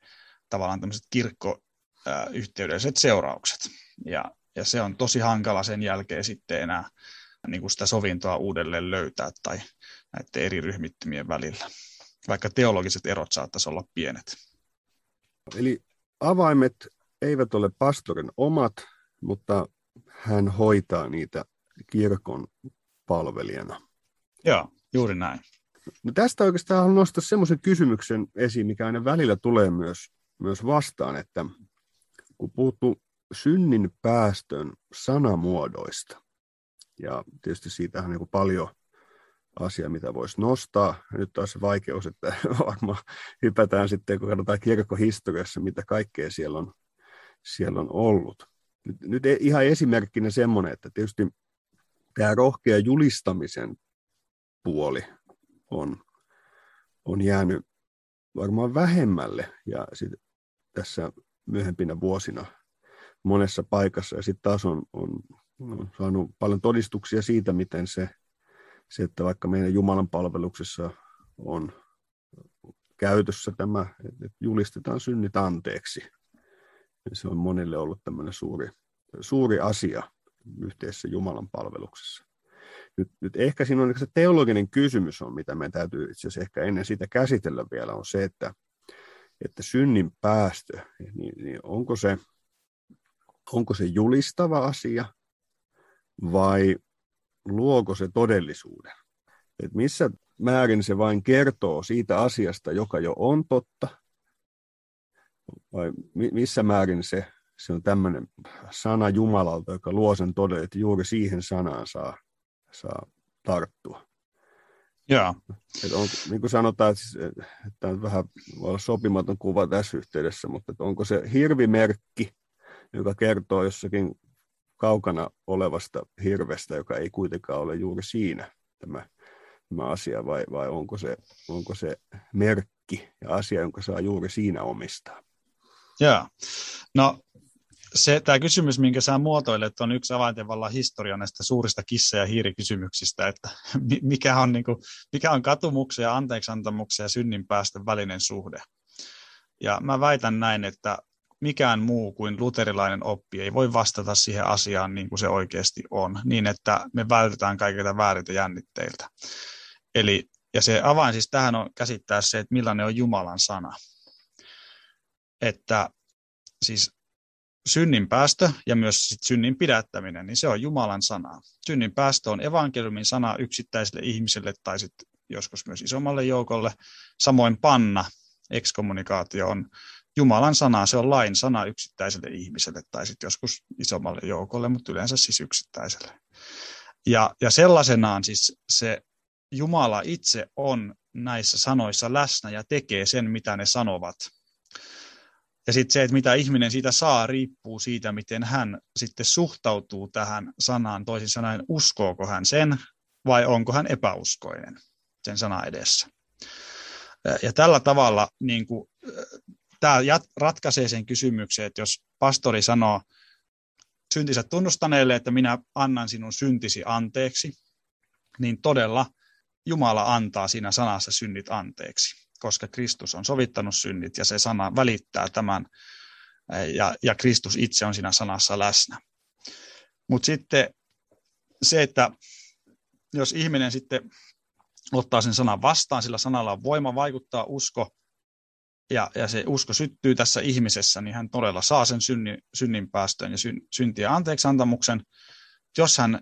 tavallaan tämmöiset kirkkoyhteydelliset seuraukset. Ja se on tosi hankala sen jälkeen sitten enää sitä sovintoa uudelleen löytää tai näiden eri ryhmittymien välillä, vaikka teologiset erot saattaisi olla pienet. Eli avaimet eivät ole pastorin omat, mutta hän hoitaa niitä kirkon palvelijana. Joo, juuri näin. No tästä oikeastaan haluan nostaa semmoisen kysymyksen esiin, mikä aina välillä tulee myös vastaan, että kun puhuttu synnin päästön sanamuodoista, ja tietysti siitä on paljon asiaa, mitä voisi nostaa. Nyt taas se vaikeus, että varmaan hypätään sitten, kun katsotaan kirkkohistoriassa, mitä kaikkea siellä on ollut. Nyt ihan esimerkkinä semmoinen, että tietysti tämä rohkea julistamisen puoli on jäänyt varmaan vähemmälle ja sitten tässä myöhempinä vuosina monessa paikassa. Ja sitten taas on saanut paljon todistuksia siitä, miten se, että vaikka meidän Jumalan palveluksessa on käytössä tämä, että julistetaan synnit anteeksi. Se on monille ollut tämmöinen suuri asia yhteisessä Jumalan palveluksessa. Nyt ehkä siinä on se teologinen kysymys, mitä meidän täytyy itse asiassa ehkä ennen sitä käsitellä vielä, on se, että synnin päästö, niin onko se julistava asia vai luoko se todellisuuden? Et missä määrin se vain kertoo siitä asiasta, joka jo on totta, vai missä määrin se on tämmöinen sana Jumalalta, joka luo sen todella, että juuri siihen sanaan saa tarttua. Yeah. Niin kuin sanotaan, että tämä on vähän voi olla sopimaton kuva tässä yhteydessä, mutta onko se hirvimerkki, joka kertoo jossakin kaukana olevasta hirvestä, joka ei kuitenkaan ole juuri siinä tämä tämä asia, vai onko se merkki ja asia, jonka saa juuri siinä omistaa? Joo. No, tämä kysymys, minkä sä muotoilet, on yksi avaintenvallan historia näistä suurista kissa- ja hiirikysymyksistä, että mikä on katumuksen ja anteeksiantamuksen ja synninpäästön välinen suhde. Ja mä väitän näin, että mikään muu kuin luterilainen oppi ei voi vastata siihen asiaan niin kuin se oikeasti on, niin että me vältetään kaikilta vääriltä jännitteiltä. Eli, ja se avain siis tähän on käsittää se, että millainen on Jumalan sana. Että siis synninpäästö ja myös sit synnin pidättäminen, niin se on Jumalan sana. Synninpäästö on evankeliumin sana yksittäiselle ihmiselle tai sitten joskus myös isommalle joukolle. Samoin panna, ekskommunikaatio on Jumalan sana, se on lain sana yksittäiselle ihmiselle tai sitten joskus isommalle joukolle, mutta yleensä siis yksittäiselle. Ja sellaisenaan siis se Jumala itse on näissä sanoissa läsnä ja tekee sen, mitä ne sanovat. Ja sitten se, että mitä ihminen siitä saa, riippuu siitä, miten hän sitten suhtautuu tähän sanaan. Toisin sanoen, uskooko hän sen vai onko hän epäuskoinen sen sanan edessä. Ja tällä tavalla niin kuin, tämä ratkaisee sen kysymyksen, että jos pastori sanoo syntinsä tunnustaneelle, että minä annan sinun syntisi anteeksi, niin todella Jumala antaa siinä sanassa synnit anteeksi, koska Kristus on sovittanut synnit ja se sana välittää tämän ja Kristus itse on siinä sanassa läsnä. Mutta sitten se, että jos ihminen sitten ottaa sen sanan vastaan, sillä sanalla on voima vaikuttaa usko, ja se usko syttyy tässä ihmisessä, niin hän todella saa sen synninpäästön ja syntien anteeksiantamuksen. Jos hän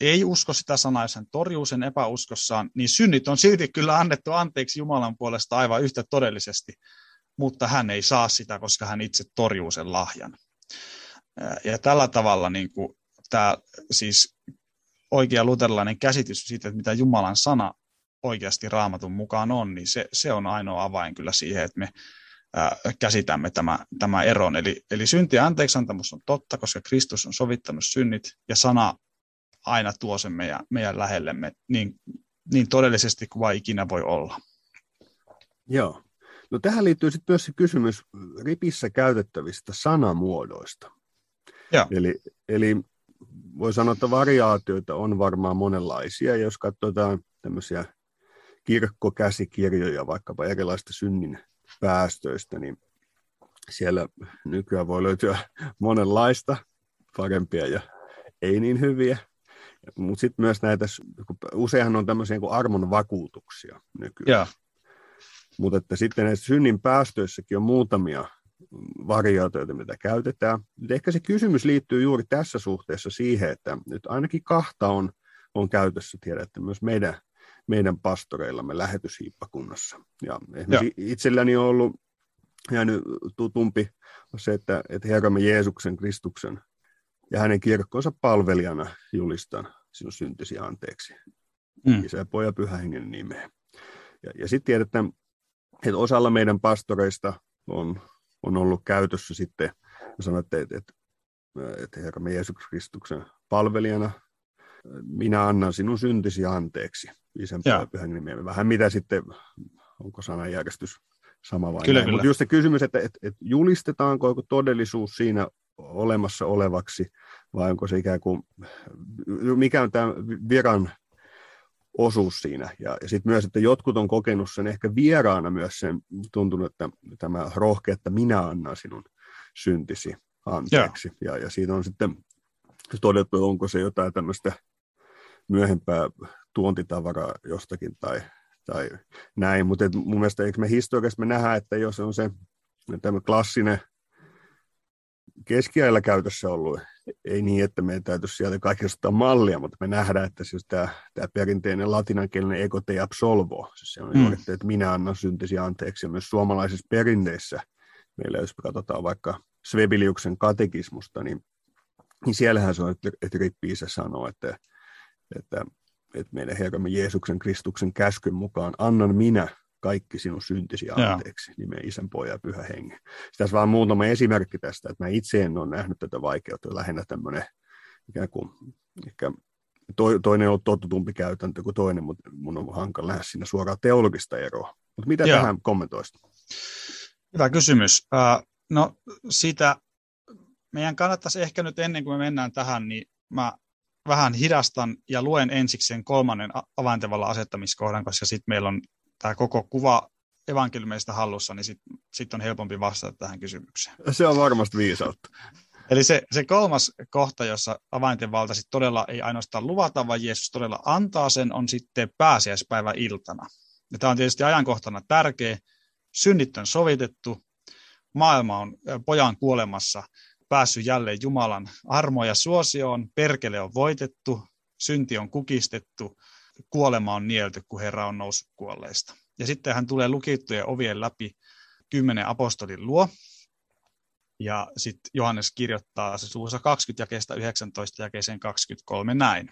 ei usko sitä sanaa, jos hän torjuu sen epäuskossaan, niin synnit on silti kyllä annettu anteeksi Jumalan puolesta aivan yhtä todellisesti, mutta hän ei saa sitä, koska hän itse torjuu sen lahjan. Ja tällä tavalla niin kuin tämä siis oikea luterilainen käsitys siitä, että mitä Jumalan sana oikeasti Raamatun mukaan on, niin se on ainoa avain kyllä siihen, että me käsitämme tämä eron. Eli synti ja anteeksiantamus on totta, koska Kristus on sovittanut synnit, ja sana aina tuo sen meidän lähellemme niin todellisesti kuin vain ikinä voi olla. Joo. No tähän liittyy sitten myös se kysymys ripissä käytettävistä sanamuodoista. Joo. Eli voi sanoa, että variaatioita on varmaan monenlaisia, jos katsotaan tämmöisiä kirkkokäsikirjoja vaikkapa erilaisista synnin päästöistä, niin siellä nykyään voi löytyä monenlaista, parempia ja ei niin hyviä. Mutta sitten myös näitä, useinhan on tämmöisiä kuin armon vakuutuksia nykyään. Mutta sitten näissä synnin päästöissäkin on muutamia variaatioita, mitä käytetään. Nyt ehkä se kysymys liittyy juuri tässä suhteessa siihen, että nyt ainakin kahta on käytössä, tiedätte, myös meidän pastoreillamme Lähetysiippakunnassa. Ja itselläni on ollut jäänyt tutumpi se, että Herramme Jeesuksen Kristuksen ja hänen kirkkonsa palvelijana julistan sinun syntisi anteeksi. Isä ja Pojan ja Pyhän Hengen nimeen. Ja sitten tiedetään, että osalla meidän pastoreista on ollut käytössä sitten, sanoitte, että Herramme Jeesuksen Kristuksen palvelijana minä annan sinun syntisi anteeksi. Isän, Pojan ja Pyhän Hengen nimeen. Vähän mitä sitten, onko sananjärjestys sama vai näin. Mutta just se kysymys, että julistetaanko joku todellisuus siinä olemassa olevaksi, vai onko se ikään kuin, mikä on tämä viran osuus siinä. Ja sitten myös, että jotkut on kokenut sen ehkä vieraana myös sen, tuntunut, että tämä rohkea, että minä annan sinun syntisi anteeksi. Ja siitä on sitten todettu, onko se jotain tämmöistä myöhempää tuontitavaraa jostakin tai näin. Mutta mun mielestä eikö me historiassa me nähdään, että jos on se tämä klassinen keskiajalla käytössä ollut, ei niin, että meidän täytyisi sieltä kaikista ottaa mallia, mutta me nähdään, että siis tämä perinteinen latinankielinen ego te absolvo, siis se on juuri, että minä annan syntisi anteeksi, ja myös suomalaisissa perinteissä, meillä jos katsotaan vaikka Svebiliuksen katekismusta, niin siellähän se on, että rippi-isä sanoo, että meidän Herramme Jeesuksen Kristuksen käskyn mukaan annan minä kaikki sinun syntisi anteeksi, nimeen Isän, Pojan ja Pyhän Hengen. Tässä vaan muutama esimerkki tästä, että mä itse en ole nähnyt tätä vaikeutta, lähinnä tämmöinen ikään kuin ehkä Toinen on tottutumpi käytäntö kuin toinen, mutta mun on hankala lähes siinä suoraan teologista eroa. Mutta mitä tähän kommentoisit? Hyvä kysymys. No sitä meidän kannattaisi ehkä nyt ennen kuin me mennään tähän, niin mä vähän hidastan ja luen ensiksi sen kolmannen avainten vallan asettamiskohdan, koska sitten meillä on tämä koko kuva evankeliumeista hallussa, niin sitten on helpompi vastata tähän kysymykseen. Se on varmasti viisautta. Eli se kolmas kohta, jossa avainten valta sit todella ei ainoastaan luvata, vaan Jeesus todella antaa sen, on sitten pääsiäispäivän iltana. Ja tämä on tietysti ajankohtana tärkeä. Synnit on sovitettu, maailma on pojan kuolemassa päässyt jälleen Jumalan armoja suosioon, perkele on voitettu, synti on kukistettu, kuolema on nielty, kun Herra on noussut kuolleista. Ja sitten hän tulee lukittujen ovien läpi 10 apostolin luo. Ja sitten Johannes kirjoittaa se luvussa 20 jakeesta 19 jakeeseen 23 näin.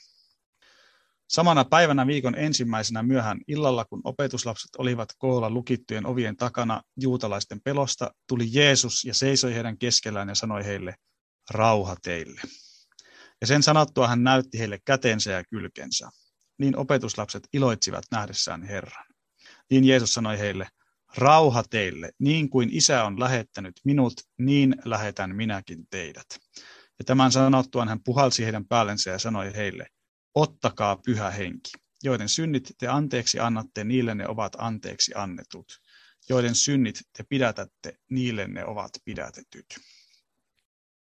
Samana päivänä viikon ensimmäisenä myöhään illalla, kun opetuslapset olivat koolla lukittujen ovien takana juutalaisten pelosta, tuli Jeesus ja seisoi heidän keskellään ja sanoi heille, rauha teille. Ja sen sanottua hän näytti heille kätensä ja kylkensä. Niin opetuslapset iloitsivat nähdessään Herran. Niin Jeesus sanoi heille, rauha teille, niin kuin Isä on lähettänyt minut, niin lähetän minäkin teidät. Ja tämän sanottuaan hän puhalsi heidän päällensä ja sanoi heille, ottakaa pyhä henki, joiden synnit te anteeksi annatte, niille ne ovat anteeksi annetut. Joiden synnit te pidätätte, niille ne ovat pidätetyt.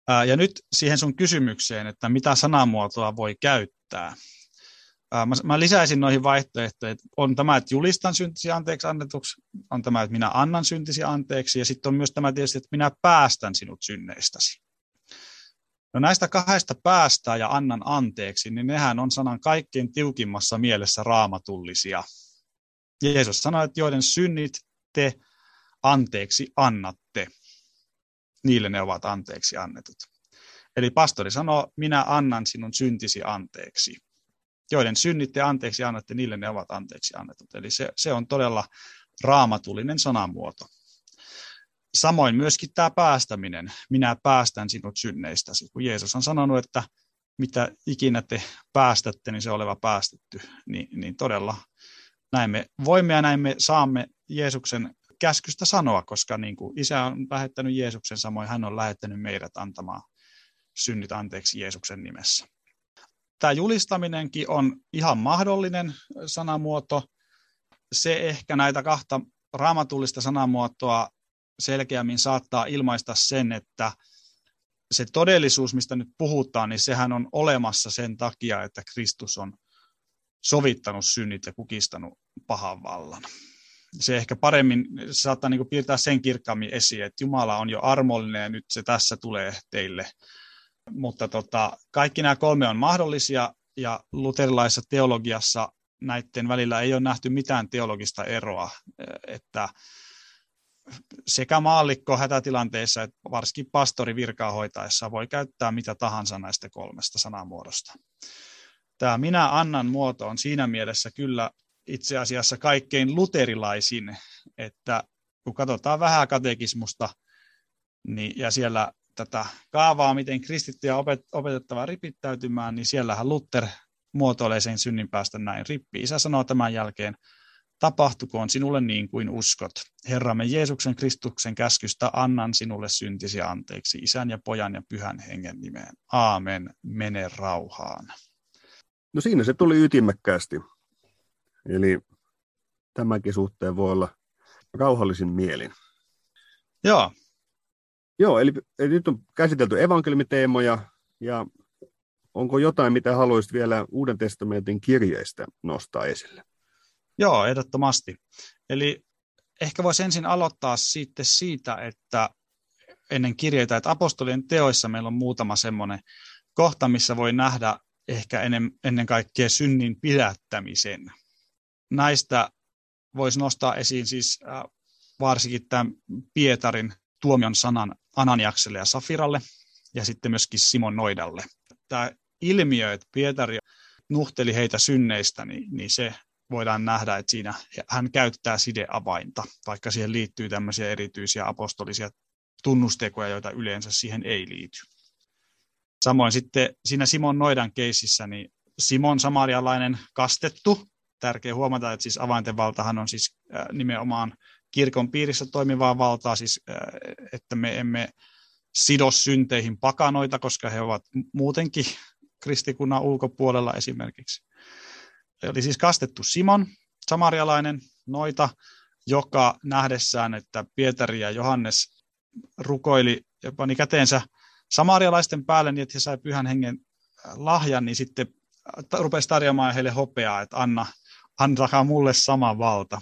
Ja nyt siihen sun kysymykseen, että mitä sanamuotoa voi käyttää. Mä lisäisin noihin vaihtoehtoihin, että on tämä, että julistan syntisi anteeksi annetuksi, on tämä, että minä annan syntisi anteeksi, ja sitten on myös tämä tietysti, että minä päästän sinut synneistäsi. No näistä kahdesta päästää ja annan anteeksi, niin nehän on sanan kaikkein tiukimmassa mielessä raamatullisia. Jeesus sanoi, että joiden synnit te anteeksi annatte, niille ne ovat anteeksi annetut. Eli pastori sanoo, minä annan sinun syntisi anteeksi. Joiden synnit te anteeksi annatte, niille ne ovat anteeksi annetut. Eli se on todella raamatullinen sanamuoto. Samoin myöskin tämä päästäminen, minä päästän sinut synneistäsi. Kun Jeesus on sanonut, että mitä ikinä te päästätte, niin se on oleva päästetty. Niin todella näin me voimme ja näin me saamme Jeesuksen käskystä sanoa, koska niin kuin Isä on lähettänyt Jeesuksen, samoin hän on lähettänyt meidät antamaan synnit anteeksi Jeesuksen nimessä. Tämä julistaminenkin on ihan mahdollinen sanamuoto. Se ehkä näitä kahta raamatullista sanamuotoa selkeämmin saattaa ilmaista sen, että se todellisuus, mistä nyt puhutaan, niin sehän on olemassa sen takia, että Kristus on sovittanut synnit ja kukistanut pahan vallan. Se ehkä paremmin se saattaa niin kuin piirtää sen kirkkaammin esiin, että Jumala on jo armollinen ja nyt se tässä tulee teille. Mutta kaikki nämä kolme on mahdollisia ja luterilaisessa teologiassa näiden välillä ei ole nähty mitään teologista eroa, että sekä maallikko hätätilanteissa että varsinkin pastori virkaa hoitaessa voi käyttää mitä tahansa näistä kolmesta sanamuodosta. Tämä minä annan muoto on siinä mielessä kyllä itse asiassa kaikkein luterilaisin, että kun katsotaan vähän katekismusta niin, ja siellä tätä kaavaa, miten kristittyjä opetettava ripittäytymään, niin siellähän Luther muotoilee sen synnin päästä näin. Rippi Isä sanoo tämän jälkeen, tapahtukoon sinulle niin kuin uskot. Herramme Jeesuksen Kristuksen käskystä annan sinulle syntisi anteeksi Isän ja Pojan ja Pyhän Hengen nimeen. Aamen, mene rauhaan. No siinä se tuli ytimekkäästi. Eli tämänkin suhteen voi olla rauhallisin mielin. Joo, eli nyt on käsitelty evankeliumiteemoja, ja onko jotain, mitä haluaisit vielä Uuden testamentin kirjeistä nostaa esille? Joo, ehdottomasti. Eli ehkä voisi ensin aloittaa siitä, että ennen kirjeitä, että apostolien teoissa meillä on muutama semmoinen kohta, missä voi nähdä ehkä ennen kaikkea synnin pidättämisen. Näistä voisi nostaa esiin siis varsinkin tämän Pietarin tuomion sanan Ananiakselle ja Safiralle ja sitten myöskin Simon Noidalle. Tämä ilmiö, että Pietari nuhteli heitä synneistä, niin se voidaan nähdä, että siinä hän käyttää sideavainta, vaikka siihen liittyy tämmöisiä erityisiä apostolisia tunnustekoja, joita yleensä siihen ei liity. Samoin sitten siinä Simon Noidan keississä, niin Simon samarialainen kastettu. Tärkeää huomata, että siis avainten valtahan on siis nimenomaan kirkon piirissä toimivaa valtaa, siis että me emme sido synteihin pakanoita, koska he ovat muutenkin kristikunnan ulkopuolella esimerkiksi. Eli siis kastettu Simon, samarialainen noita, joka nähdessään, että Pietari ja Johannes rukoili ja pani käteensä samarialaisten päälle, niin että he sai pyhän hengen lahjan, niin sitten rupesi tarjoamaan heille hopeaa, että antakaa mulle sama valta.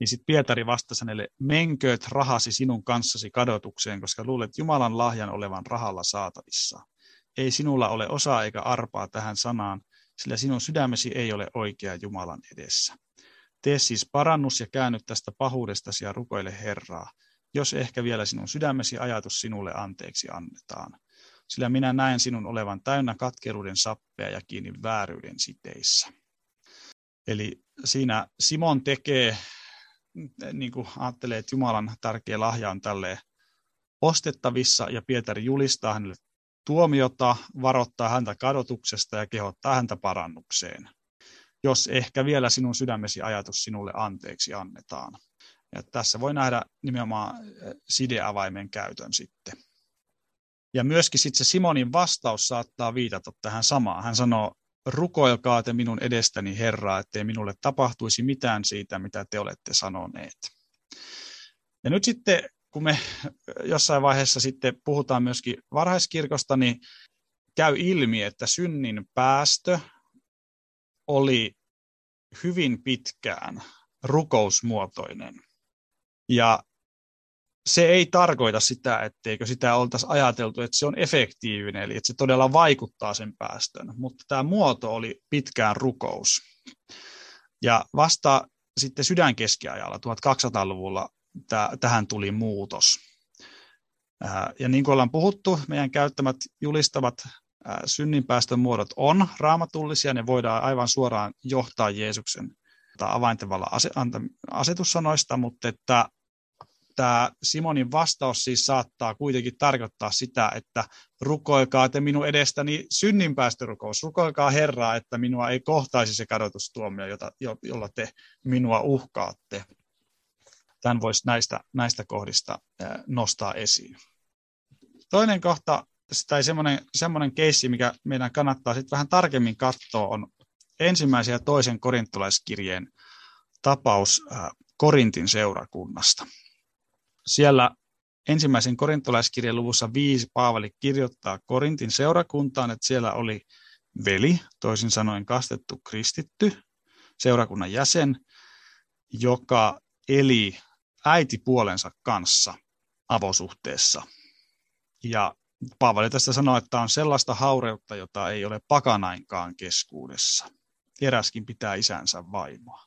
Niin sitten Pietari vastasi hänelle, menkööt rahasi sinun kanssasi kadotukseen, koska luulet Jumalan lahjan olevan rahalla saatavissa. Ei sinulla ole osaa eikä arpaa tähän sanaan, sillä sinun sydämesi ei ole oikea Jumalan edessä. Tee siis parannus ja käänny tästä pahuudestasi ja rukoile Herraa, jos ehkä vielä sinun sydämesi ajatus sinulle anteeksi annetaan. Sillä minä näen sinun olevan täynnä katkeruuden sappea ja kiinni vääryyden siteissä. Eli siinä Simon tekee, niin kuin ajattelee, että Jumalan tärkeä lahja on tälleen ostettavissa, ja Pietari julistaa hänelle tuomiota, varoittaa häntä kadotuksesta ja kehottaa häntä parannukseen. Jos ehkä vielä sinun sydämesi ajatus sinulle anteeksi annetaan. Ja tässä voi nähdä nimenomaan sideavaimen käytön sitten. Ja myöskin sitten se Simonin vastaus saattaa viitata tähän samaan. Hän sanoo, rukoilkaa te minun edestäni Herraa, ettei minulle tapahtuisi mitään siitä, mitä te olette sanoneet. Ja nyt sitten, kun me jossain vaiheessa sitten puhutaan myöskin varhaiskirkosta, niin käy ilmi, että synnin päästö oli hyvin pitkään rukousmuotoinen. Ja se ei tarkoita sitä, etteikö sitä oltaisi ajateltu, että se on efektiivinen, eli että se todella vaikuttaa sen päästön. Mutta tämä muoto oli pitkään rukous. Ja vasta sitten sydänkeskiajalla, 1200-luvulla, tähän tuli muutos. Ja niin kuin ollaan puhuttu, meidän käyttämät julistavat synninpäästön muodot on raamatullisia, ne voidaan aivan suoraan johtaa Jeesuksen avainten vallan asetussanoista, mutta että tämä Simonin vastaus siis saattaa kuitenkin tarkoittaa sitä, että rukoilkaa te minun edestäni synninpäästörukous, rukoilkaa Herraa, että minua ei kohtaisi se kadotustuomio, jolla te minua uhkaatte. Tämän voisi näistä kohdista nostaa esiin. Toinen kohta, tai semmoinen keissi, mikä meidän kannattaa sitten vähän tarkemmin katsoa, on ensimmäisen ja toisen korintolaiskirjeen tapaus Korintin seurakunnasta. Siellä ensimmäisen korintolaiskirjan luvussa 5 Paavali kirjoittaa Korintin seurakuntaan, että siellä oli veli, toisin sanoen kastettu kristitty, seurakunnan jäsen, joka eli äitipuolensa kanssa avosuhteessa. Ja Paavali tästä sanoo, että on sellaista haureutta, jota ei ole pakanainkaan keskuudessa. Eräskin pitää isänsä vaimoa.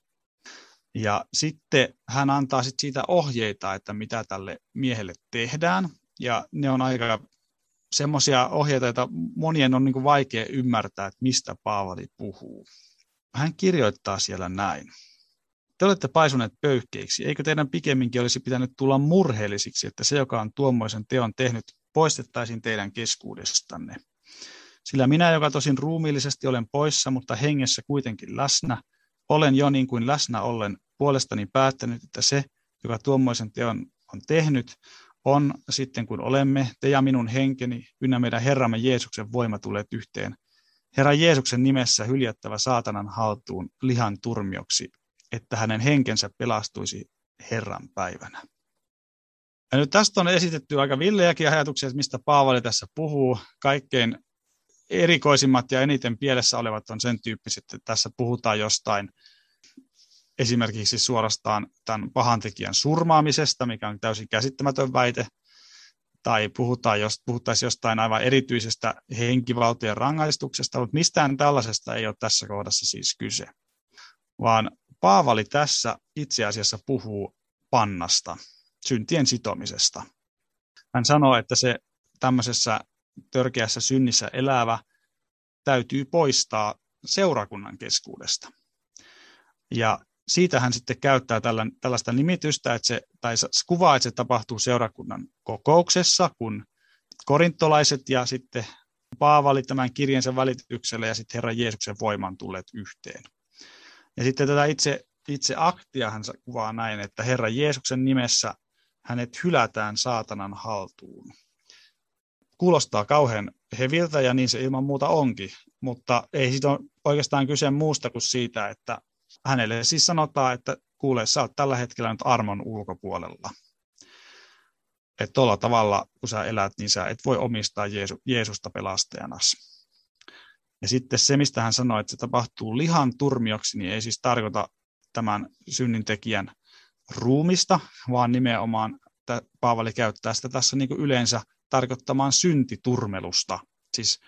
Ja sitten hän antaa sit siitä ohjeita, että mitä tälle miehelle tehdään. Ja ne on aika semmoisia ohjeita, joita monien on niinku vaikea ymmärtää, että mistä Paavali puhuu. Hän kirjoittaa siellä näin. Te olette paisuneet pöyhkeiksi. Eikö teidän pikemminkin olisi pitänyt tulla murheellisiksi, että se, joka on tuommoisen teon tehnyt, poistettaisiin teidän keskuudestanne? Sillä minä, joka tosin ruumiillisesti olen poissa, mutta hengessä kuitenkin läsnä, olen jo niin kuin läsnä ollen puolestani päättänyt, että se, joka tuommoisen teon on tehnyt, on sitten kun olemme, te ja minun henkeni, ynnä meidän Herramme Jeesuksen voima tulleet yhteen. Herran Jeesuksen nimessä hyljättävä saatanan haltuun lihan turmioksi, että hänen henkensä pelastuisi Herran päivänä. Ja nyt tästä on esitetty aika villejäkin ajatuksia, mistä Paavali tässä puhuu. Kaikkein erikoisimmat ja eniten pielessä olevat on sen tyyppiset, että tässä puhutaan jostain esimerkiksi suorastaan tämän pahantekijän surmaamisesta, mikä on täysin käsittämätön väite, tai puhuttaisiin jostain aivan erityisestä henkivaltojen rangaistuksesta, mutta mistään tällaisesta ei ole tässä kohdassa siis kyse, vaan Paavali tässä itse asiassa puhuu pannasta, syntien sitomisesta. Hän sanoo, että se tämmöisessä törkeässä synnissä elävä täytyy poistaa seurakunnan keskuudesta. Ja siitä hän sitten käyttää tällaista nimitystä, että se kuvaa, että se tapahtuu seurakunnan kokouksessa, kun korintolaiset ja sitten Paavali tämän kirjensä välityksellä ja sitten Herran Jeesuksen voiman tulleet yhteen. Ja sitten tätä itse aktia hän kuvaa näin, että Herran Jeesuksen nimessä hänet hylätään saatanan haltuun. Kuulostaa kauhean heviltä ja niin se ilman muuta onkin, mutta ei siitä ole oikeastaan kyse muusta kuin siitä, että hänelle siis sanotaan, että kuule, sä oot tällä hetkellä nyt armon ulkopuolella. Että tuolla tavalla, kun sä elät, niin sä et voi omistaa Jeesusta pelastajanasi. Ja sitten se, mistä hän sanoi, että se tapahtuu lihan turmioksi, niin ei siis tarkoita tämän synnintekijän ruumista, vaan nimenomaan Paavali käyttää sitä tässä niin kuin yleensä tarkoittamaan syntiturmelusta. Siis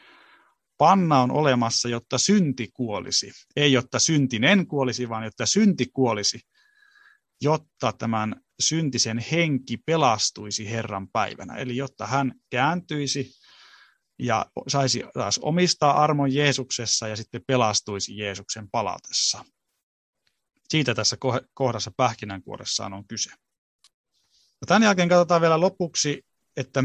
panna on olemassa, jotta synti kuolisi. Ei jotta syntinen kuolisi, vaan jotta synti kuolisi, jotta tämän syntisen henki pelastuisi Herran päivänä. Eli jotta hän kääntyisi ja saisi taas omistaa armon Jeesuksessa ja sitten pelastuisi Jeesuksen palatessa. Siitä tässä kohdassa pähkinänkuoressaan on kyse. Tämän jälkeen katsotaan vielä lopuksi, että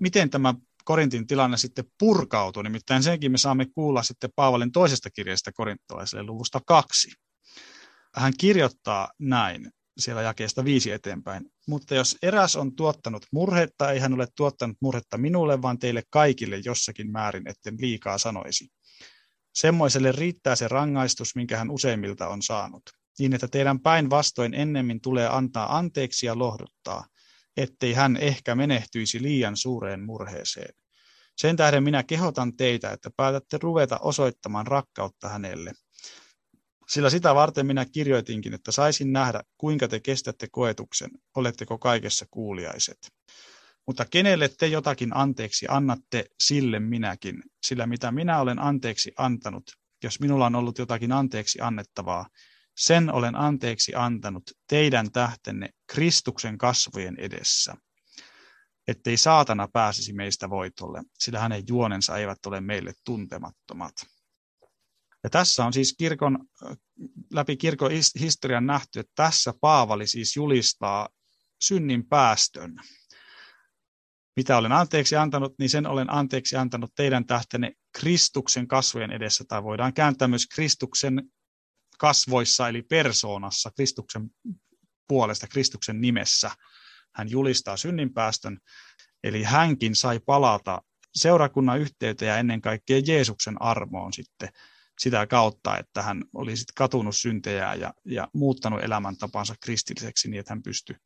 miten tämä Korintin tilanne sitten purkautui. Nimittäin senkin me saamme kuulla sitten Paavalin toisesta kirjasta korintolaiselle luvusta 2. Hän kirjoittaa näin siellä jakeesta 5 eteenpäin. Mutta jos eräs on tuottanut murhetta, ei hän ole tuottanut murhetta minulle, vaan teille kaikille jossakin määrin, etten liikaa sanoisi. Semmoiselle riittää se rangaistus, minkä hän useimmilta on saanut, niin että teidän päinvastoin ennemmin tulee antaa anteeksi ja lohduttaa, ettei hän ehkä menehtyisi liian suureen murheeseen. Sen tähden minä kehotan teitä, että päätätte ruveta osoittamaan rakkautta hänelle. Sillä sitä varten minä kirjoitinkin, että saisin nähdä, kuinka te kestätte koetuksen, oletteko kaikessa kuuliaiset. Mutta kenelle te jotakin anteeksi annatte, sille minäkin, sillä mitä minä olen anteeksi antanut, jos minulla on ollut jotakin anteeksi annettavaa, sen olen anteeksi antanut teidän tähtenne Kristuksen kasvojen edessä, ettei saatana pääsisi meistä voitolle, sillä hänen juonensa eivät ole meille tuntemattomat. Ja tässä on siis läpi kirkon historian nähty, että tässä Paavali siis julistaa synnin päästön. Mitä olen anteeksi antanut, niin sen olen anteeksi antanut teidän tähtenne Kristuksen kasvojen edessä, tai voidaan kääntää myös Kristuksen kasvoissa, eli persoonassa, Kristuksen puolesta, Kristuksen nimessä. Hän julistaa synninpäästön, eli hänkin sai palata seurakunnan yhteyteen ja ennen kaikkea Jeesuksen armoon sitten sitä kautta, että hän oli sitten katunut syntejään ja muuttanut elämäntapansa kristilliseksi niin, että hän pystyi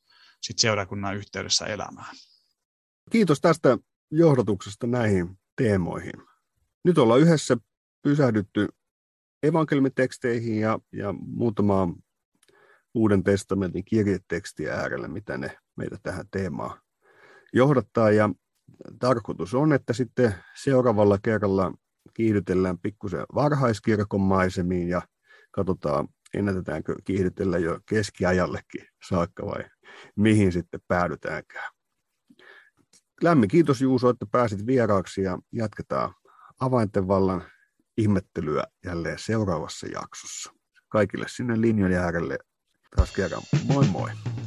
sitten seurakunnan yhteydessä elämään. Kiitos tästä johdatuksesta näihin teemoihin. Nyt ollaan yhdessä pysähdytty evankeliumiteksteihin ja muutamaan Uuden testamentin kirjetekstiä äärelle, mitä ne meitä tähän teemaan johdattaa. Ja tarkoitus on, että sitten seuraavalla kerralla kiihdytellään pikkusen varhaiskirkon maisemiin ja katsotaan, ennätetäänkö kiihdytellä jo keskiajallekin saakka vai mihin sitten päädytäänkään. Lämmin kiitos Juuso, että pääsit vieraaksi ja jatketaan Avainten vallan ihmettelyä jälleen seuraavassa jaksossa. Kaikille sinne linjojen äärelle taas kerran. Moi moi!